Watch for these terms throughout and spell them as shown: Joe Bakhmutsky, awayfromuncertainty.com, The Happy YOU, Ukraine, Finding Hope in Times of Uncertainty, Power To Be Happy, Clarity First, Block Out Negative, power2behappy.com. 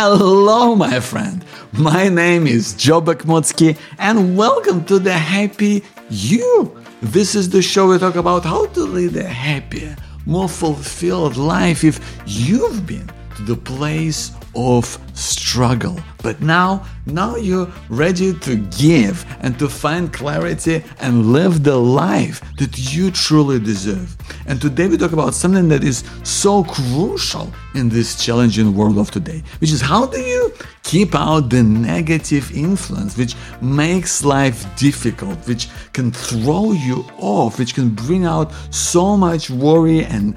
Hello, my friend. My name is Joe Bakhmutsky, and welcome to The Happy YOU. This is the show we talk about how to lead a happier, more fulfilled life if you've been to the place of struggle. But now you're ready to give and to find clarity and live the life that you truly deserve. And today we talk about something that is so crucial in this challenging world of today, which is how do you keep out the negative influence which makes life difficult, which can throw you off, which can bring out so much worry and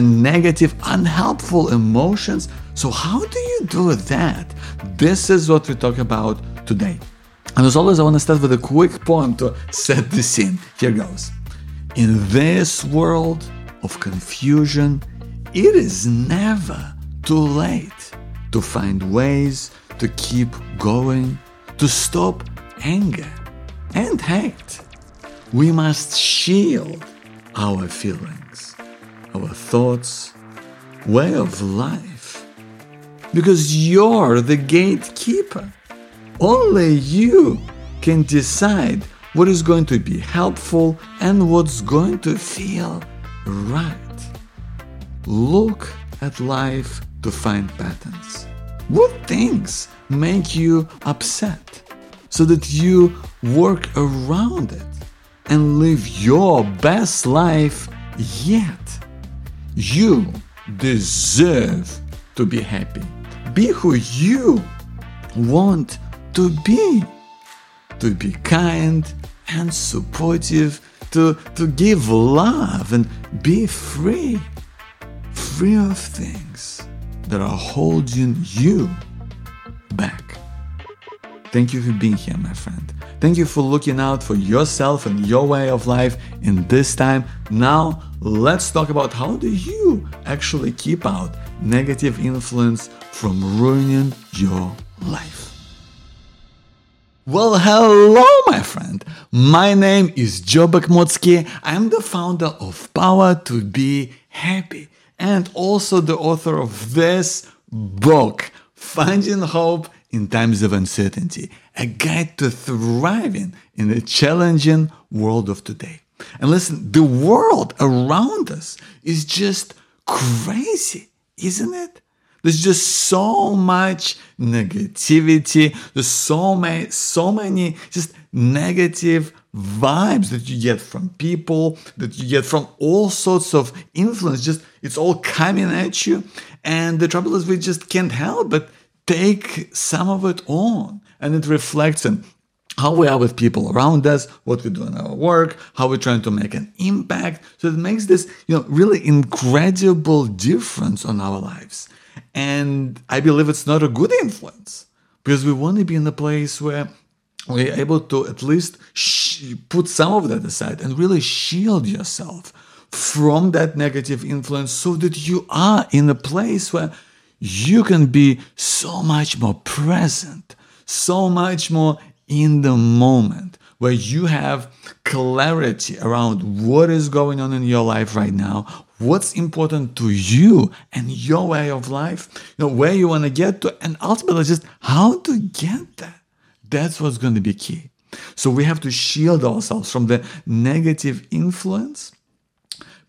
negative, unhelpful emotions. So how do you do that? This is what we talk about today. And as always, I want to start with a quick poem to set the scene. Here goes. In this world of confusion, it is never too late to find ways to keep going, to stop anger and hate. We must shield our feelings, our thoughts, way of life, because you're the gatekeeper. Only you can decide what is going to be helpful and what's going to feel right. Look at life to find patterns. What things make you upset so that you work around it and live your best life yet? You deserve to be happy. Be who you want to be kind and supportive, to give love and be free of things that are holding you back. Thank you for being here, my friend. Thank you for looking out for yourself and your way of life in this time. Now, let's talk about how do you actually keep out negative influence from ruining your life. Well, hello, my friend. My name is Joe Bakhmutsky. I'm the founder of Power To Be Happy and also the author of this book, Finding Hope in Times of Uncertainty, a guide to thriving in the challenging world of today. And listen, the world around us is just crazy, isn't it? There's just so much negativity. There's so many just negative vibes that you get from people, that you get from all sorts of influence. Just it's all coming at you. And the trouble is we just can't help but take some of it on, and it reflects on how we are with people around us, what we do in our work, how we're trying to make an impact. So it makes this, really incredible difference on our lives. And I believe it's not a good influence, because we want to be in a place where we're able to at least put some of that aside and really shield yourself from that negative influence so that you are in a place where you can be so much more present, so much more in the moment, where you have clarity around what is going on in your life right now, what's important to you and your way of life, where you want to get to, and ultimately just how to get there. That's what's going to be key. So we have to shield ourselves from the negative influence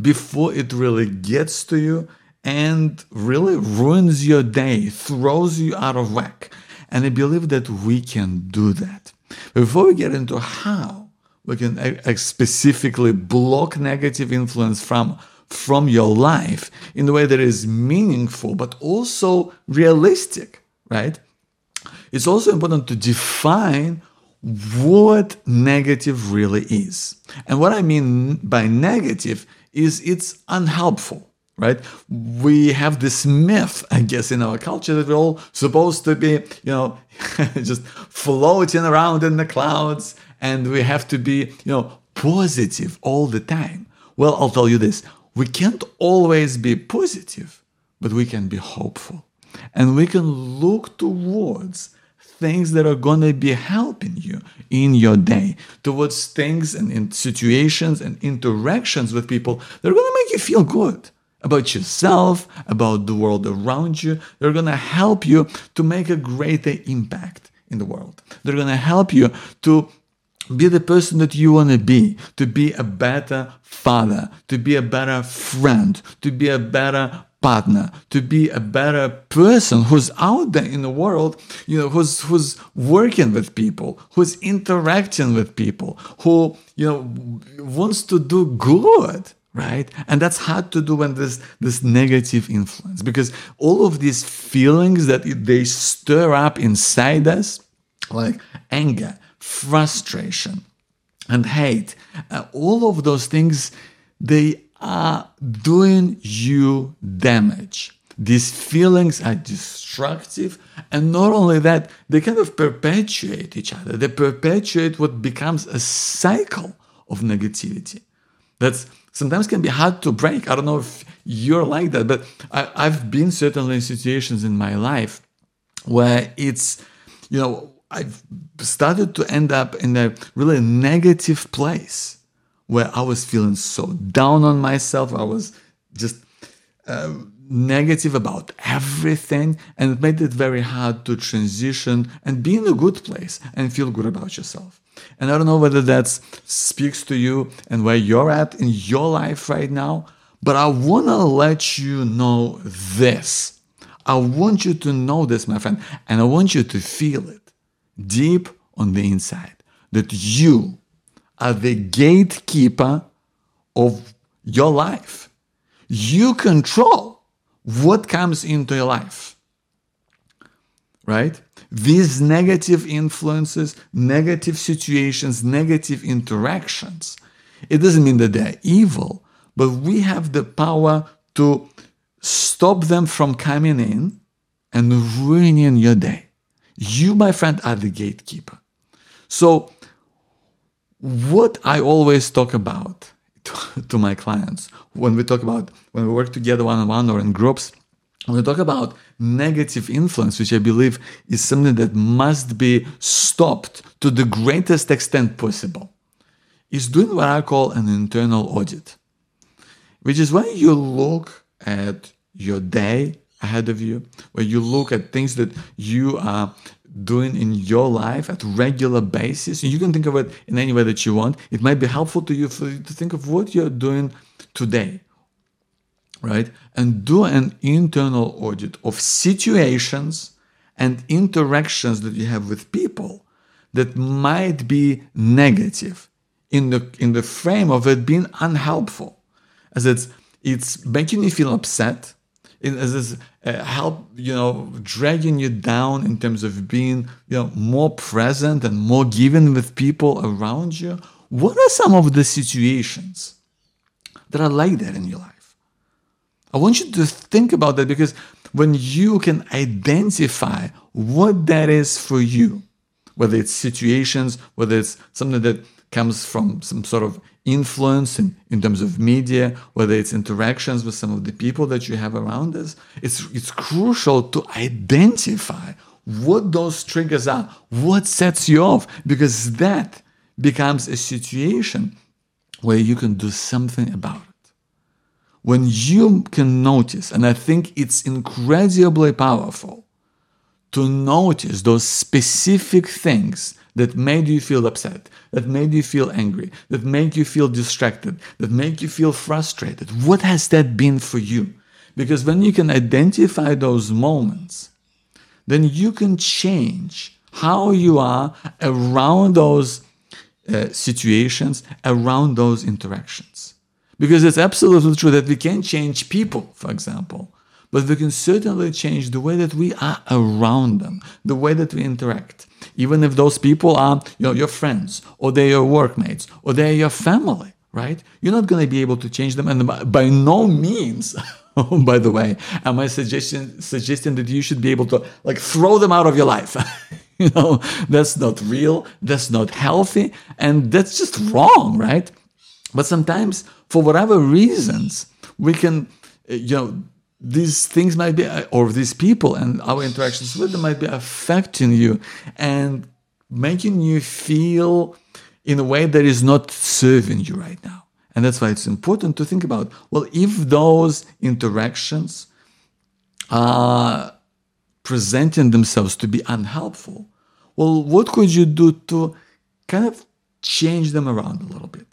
before it really gets to you and really ruins your day, throws you out of whack. And I believe that we can do that. Before we get into how we can specifically block negative influence from your life in a way that is meaningful, but also realistic, right? It's also important to define what negative really is. And what I mean by negative is it's unhelpful. Right? We have this myth, I guess, in our culture that we're all supposed to be, just floating around in the clouds, and we have to be, positive all the time. Well, I'll tell you this. We can't always be positive, but we can be hopeful. And we can look towards things that are going to be helping you in your day, towards things and in situations and interactions with people that are going to make you feel good. about yourself, about the world around you. They're going to help you to make a greater impact in the world. They're going to help you to be the person that you want to be a better father, to be a better friend, to be a better partner, to be a better person who's out there in the world, who's working with people, who's interacting with people, who, wants to do good, right? And that's hard to do when there's this negative influence, because all of these feelings that they stir up inside us, like anger, frustration, and hate, all of those things, they are doing you damage. These feelings are destructive, and not only that, they kind of perpetuate each other. They perpetuate what becomes a cycle of negativity. That's sometimes can be hard to break. I don't know if you're like that, but I've been certainly in situations in my life where it's, I've started to end up in a really negative place where I was feeling so down on myself. I was just negative about everything, and it made it very hard to transition and be in a good place and feel good about yourself. And I don't know whether that speaks to you and where you're at in your life right now, but I want to let you know this. I want you to know this, my friend, and I want you to feel it deep on the inside, that you are the gatekeeper of your life. You control what comes into your life, right? These negative influences, negative situations, negative interactions, it doesn't mean that they're evil, but we have the power to stop them from coming in and ruining your day. You, my friend, are the gatekeeper. So what I always talk about to my clients when we work together one-on-one or in groups, when we talk about negative influence, which I believe is something that must be stopped to the greatest extent possible, is doing what I call an internal audit, which is when you look at your day ahead of you, where you look at things that you are doing in your life at a regular basis. You can think of it in any way that you want. It might be helpful to you for you to think of what you're doing today, right? And do an internal audit of situations and interactions that you have with people that might be negative in the frame of it being unhelpful, as it's making you feel upset. It is dragging you down in terms of being, more present and more giving with people around you. What are some of the situations that are like that in your life? I want you to think about that, because when you can identify what that is for you, whether it's situations, whether it's something that comes from some sort of influence in terms of media, whether it's interactions with some of the people that you have around us, it's crucial to identify what those triggers are, what sets you off, because that becomes a situation where you can do something about it. When you can notice, and I think it's incredibly powerful to notice those specific things that made you feel upset, that made you feel angry, that made you feel distracted, that made you feel frustrated. What has that been for you? Because when you can identify those moments, then you can change how you are around those situations, around those interactions. Because it's absolutely true that we can't change people, for example, but we can certainly change the way that we are around them, the way that we interact. Even if those people are your friends, or they're your workmates, or they're your family, right? You're not going to be able to change them. And by no means, by the way, am I suggesting that you should be able to throw them out of your life. That's not real. That's not healthy. And that's just wrong, right? But sometimes, for whatever reasons, we can, these things might be, or these people and our interactions with them might be affecting you and making you feel in a way that is not serving you right now. And that's why it's important to think about, well, if those interactions are presenting themselves to be unhelpful, well, what could you do to kind of change them around a little bit?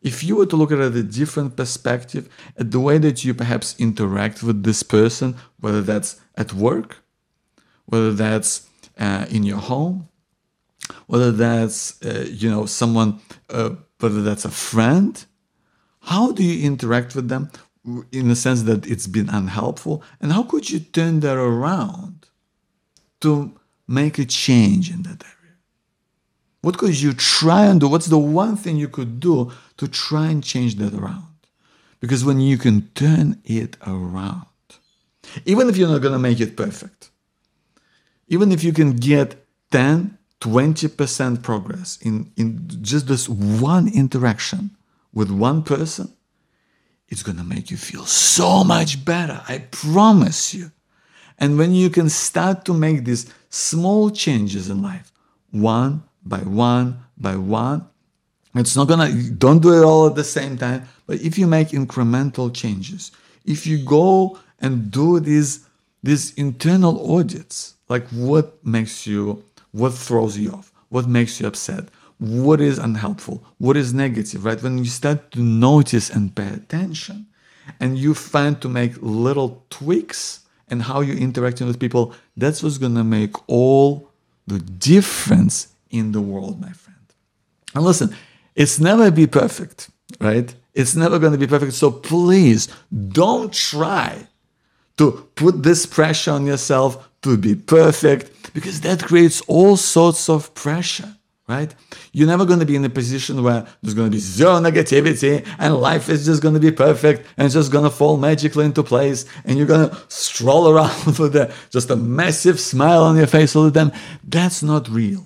If you were to look at it at a different perspective, at the way that you perhaps interact with this person, whether that's at work, whether that's in your home, whether that's, someone, whether that's a friend, how do you interact with them in the sense that it's been unhelpful? And how could you turn that around to make a change in that area? What could you try and do? What's the one thing you could do to try and change that around? Because when you can turn it around, even if you're not going to make it perfect, even if you can get 10, 20% progress in just this one interaction with one person, it's going to make you feel so much better. I promise you. And when you can start to make these small changes in life, one by one by one, it's not don't do it all at the same time, but if you make incremental changes, if you go and do these internal audits, like what throws you off, what makes you upset, what is unhelpful, what is negative, right? When you start to notice and pay attention and you find to make little tweaks and how you're interacting with people, that's what's going to make all the difference in the world, my friend. And listen, it's never be perfect, right? It's never going to be perfect. So please don't try to put this pressure on yourself to be perfect, because that creates all sorts of pressure, right? You're never going to be in a position where there's going to be zero negativity and life is just going to be perfect and it's just going to fall magically into place and you're going to stroll around with just a massive smile on your face all the time. That's not real.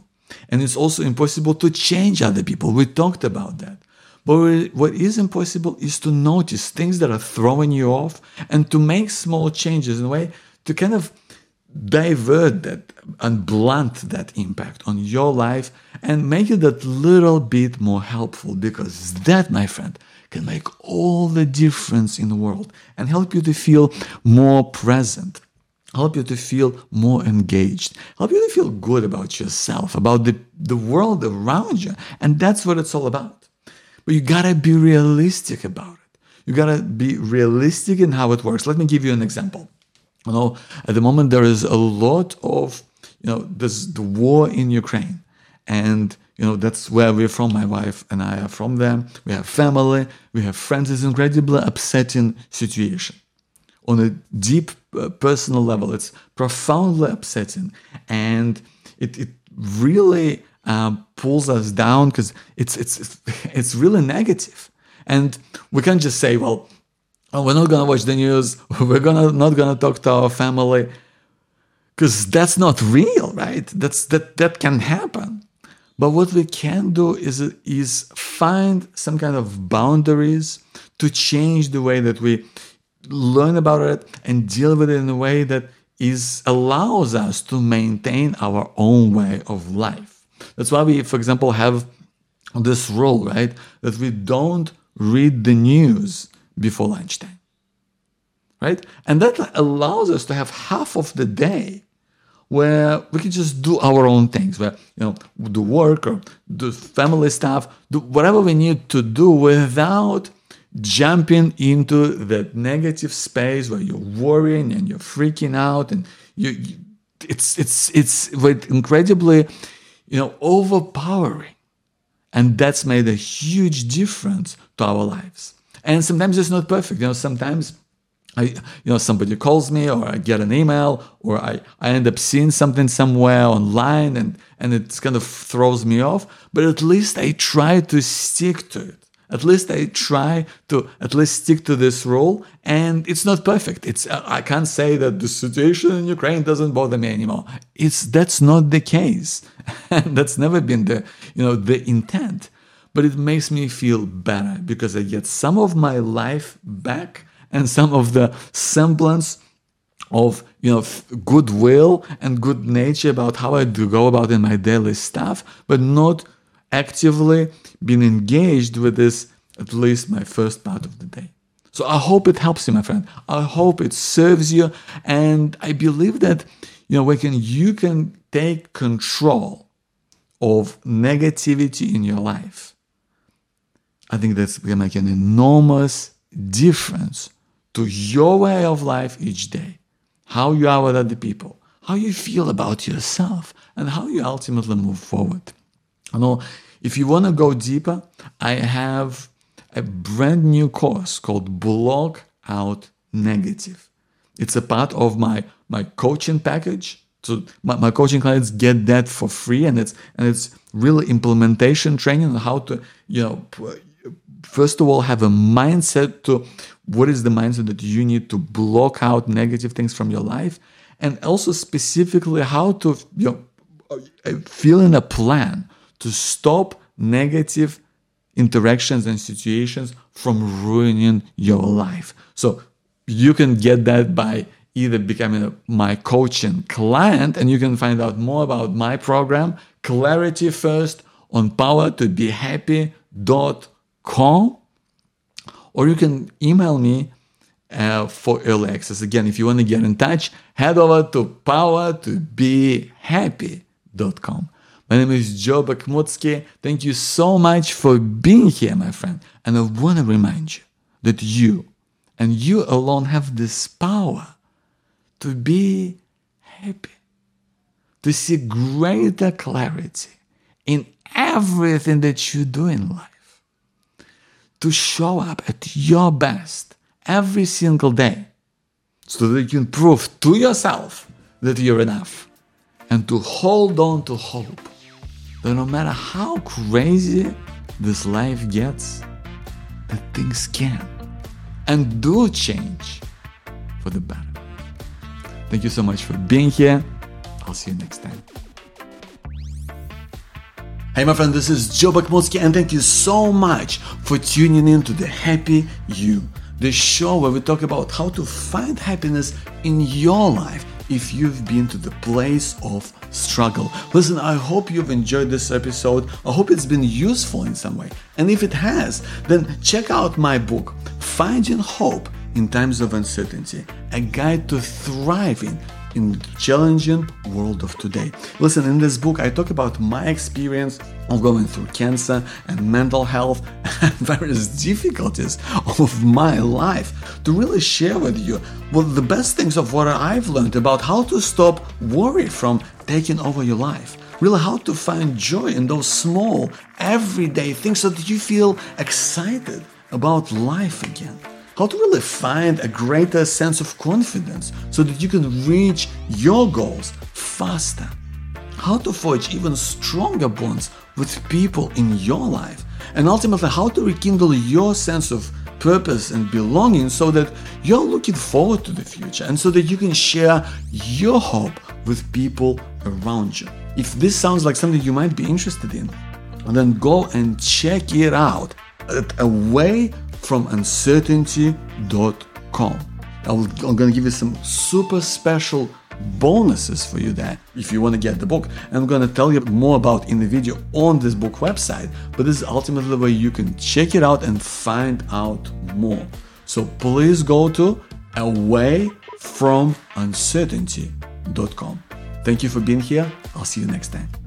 And it's also impossible to change other people. We talked about that. But what is impossible is to notice things that are throwing you off and to make small changes in a way to kind of divert that and blunt that impact on your life and make it that little bit more helpful, because that, my friend, can make all the difference in the world and help you to feel more present, help you to feel more engaged, help you to feel good about yourself, about the world around you. And that's what it's all about. But you gotta be realistic about it. You gotta be realistic in how it works. Let me give you an example. You know, at the moment there is a lot of, there's the war in Ukraine, and that's where we're from. My wife and I are from there. We have family, we have friends. It's an incredibly upsetting situation. On a deep personal level, it's profoundly upsetting, and it really pulls us down, because it's really negative, and we can't just say, well, we're not gonna watch the news, we're not gonna talk to our family, because that's not real, right? That can happen. But what we can do is find some kind of boundaries to change the way that we learn about it and deal with it in a way that allows us to maintain our own way of life. That's why we, for example, have this rule, right? That we don't read the news before lunchtime, right? And that allows us to have half of the day where we can just do our own things, where, do work or do family stuff, do whatever we need to do without jumping into that negative space where you're worrying and you're freaking out, and it's incredibly, overpowering, and that's made a huge difference to our lives. And sometimes it's not perfect. Sometimes somebody calls me, or I get an email, or I end up seeing something somewhere online, and it kind of throws me off. But at least I try to stick to it. At least I try to stick to this rule, and it's not perfect. I can't say that the situation in Ukraine doesn't bother me anymore. That's not the case. That's never been the intent. But it makes me feel better, because I get some of my life back and some of the semblance of goodwill and good nature about how I do go about in my daily stuff, but not actively being engaged with this at least my first part of the day. So I hope it helps you, my friend. I hope it serves you. And I believe that, you can take control of negativity in your life. I think that's going to make an enormous difference to your way of life each day. How you are with other people, how you feel about yourself, and how you ultimately move forward. If you want to go deeper, I have a brand new course called Block Out Negative. It's a part of my coaching package. So my coaching clients get that for free, and it's really implementation training on how to, first of all, have a mindset to what is the mindset that you need to block out negative things from your life, and also specifically how to fill in a plan to stop negative interactions and situations from ruining your life. So you can get that by either becoming my coaching client, and you can find out more about my program, Clarity First, on power2behappy.com, or you can email me for early access. Again, if you want to get in touch, head over to power2behappy.com. My name is Joe Bakhmutsky. Thank you so much for being here, my friend. And I want to remind you that you and you alone have this power to be happy, to see greater clarity in everything that you do in life, to show up at your best every single day so that you can prove to yourself that you're enough, and to hold on to hope that no matter how crazy this life gets, that things can and do change for the better. Thank you so much for being here. I'll see you next time. Hey, my friend, this is Joe Bakhmutsky, and thank you so much for tuning in to The Happy You, the show where we talk about how to find happiness in your life if you've been to the place of struggle. Listen, I hope you've enjoyed this episode. I hope it's been useful in some way. And if it has, then check out my book, Finding Hope in Times of Uncertainty, a guide to thriving in the challenging world of today. Listen, in this book, I talk about my experience of going through cancer and mental health and various difficulties of my life to really share with you the best things of what I've learned about how to stop worry from taking over your life. Really, how to find joy in those small, everyday things so that you feel excited about life again. How to really find a greater sense of confidence so that you can reach your goals faster. How to forge even stronger bonds with people in your life. And ultimately, how to rekindle your sense of purpose and belonging so that you're looking forward to the future and so that you can share your hope with people around you. If this sounds like something you might be interested in, then go and check it out at awayfromuncertainty.com. I'm going to give you some super special bonuses for you there if you want to get the book. I'm going to tell you more about in the video on this book website, but this is ultimately where you can check it out and find out more. So please go to awayfromuncertainty.com. Thank you for being here. I'll see you next time.